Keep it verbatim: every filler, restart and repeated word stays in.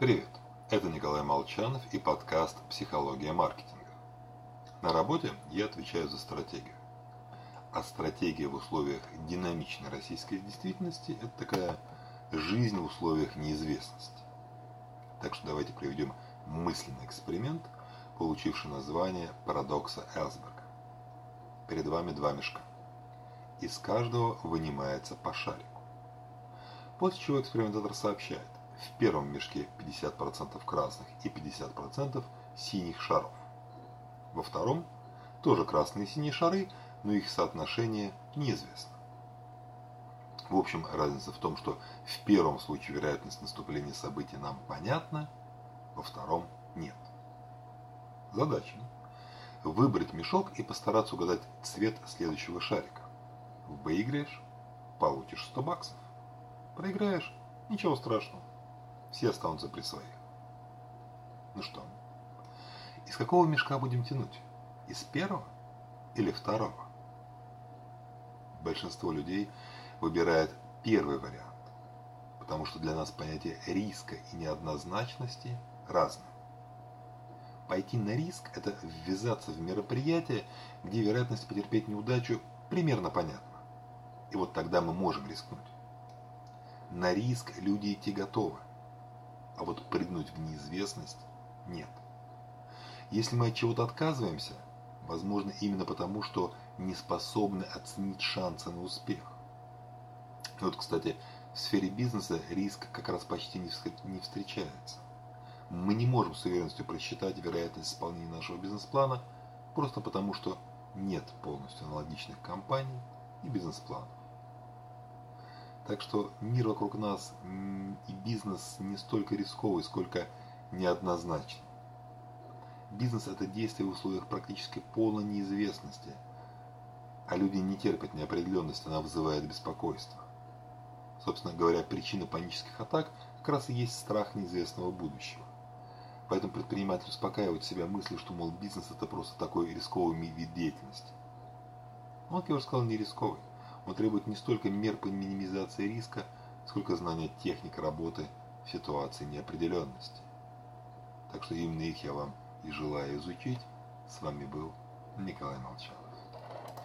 Привет, это Николай Молчанов и подкаст «Психология маркетинга». На работе я отвечаю за стратегию. А стратегия в условиях динамичной российской действительности – это такая жизнь в условиях неизвестности. Так что давайте проведем мысленный эксперимент, получивший название «Парадокса Эллсберга». Перед вами два мешка. Из каждого вынимается по шарику. После чего экспериментатор сообщает. В первом мешке пятьдесят процентов красных и пятьдесят процентов синих шаров. Во втором тоже красные и синие шары, но их соотношение неизвестно. В общем, разница в том, что в первом случае вероятность наступления событий нам понятна, во втором нет. Задача – выбрать мешок и постараться угадать цвет следующего шарика. Выиграешь – получишь сто баксов. Проиграешь – ничего страшного. Все останутся при своих. Ну что, из какого мешка будем тянуть? Из первого или второго? Большинство людей выбирает первый вариант, потому что для нас понятие риска и неоднозначности разные. Пойти на риск – это ввязаться в мероприятие, где вероятность потерпеть неудачу примерно понятна. И вот тогда мы можем рискнуть. На риск люди идти готовы. А вот прыгнуть в неизвестность нет. Если мы от чего-то отказываемся, возможно, именно потому, что не способны оценить шансы на успех. И вот, кстати, в сфере бизнеса риск как раз почти не встречается. Мы не можем с уверенностью просчитать вероятность исполнения нашего бизнес-плана, просто потому, что нет полностью аналогичных компаний и бизнес-планов. Так что мир вокруг нас и бизнес не столько рисковый, сколько неоднозначный. Бизнес – это действие в условиях практически полной неизвестности, а люди не терпят неопределенности, она вызывает беспокойство. Собственно говоря, причина панических атак как раз и есть страх неизвестного будущего. Поэтому предприниматель успокаивает себя мыслью, что, мол, бизнес – это просто такой рисковый вид деятельности. Он, как я уже сказал, не рисковый. Он требует не столько мер по минимизации риска, сколько знания техник работы в ситуации неопределенности. Так что именно их я вам и желаю изучить. С вами был Николай Молчанов.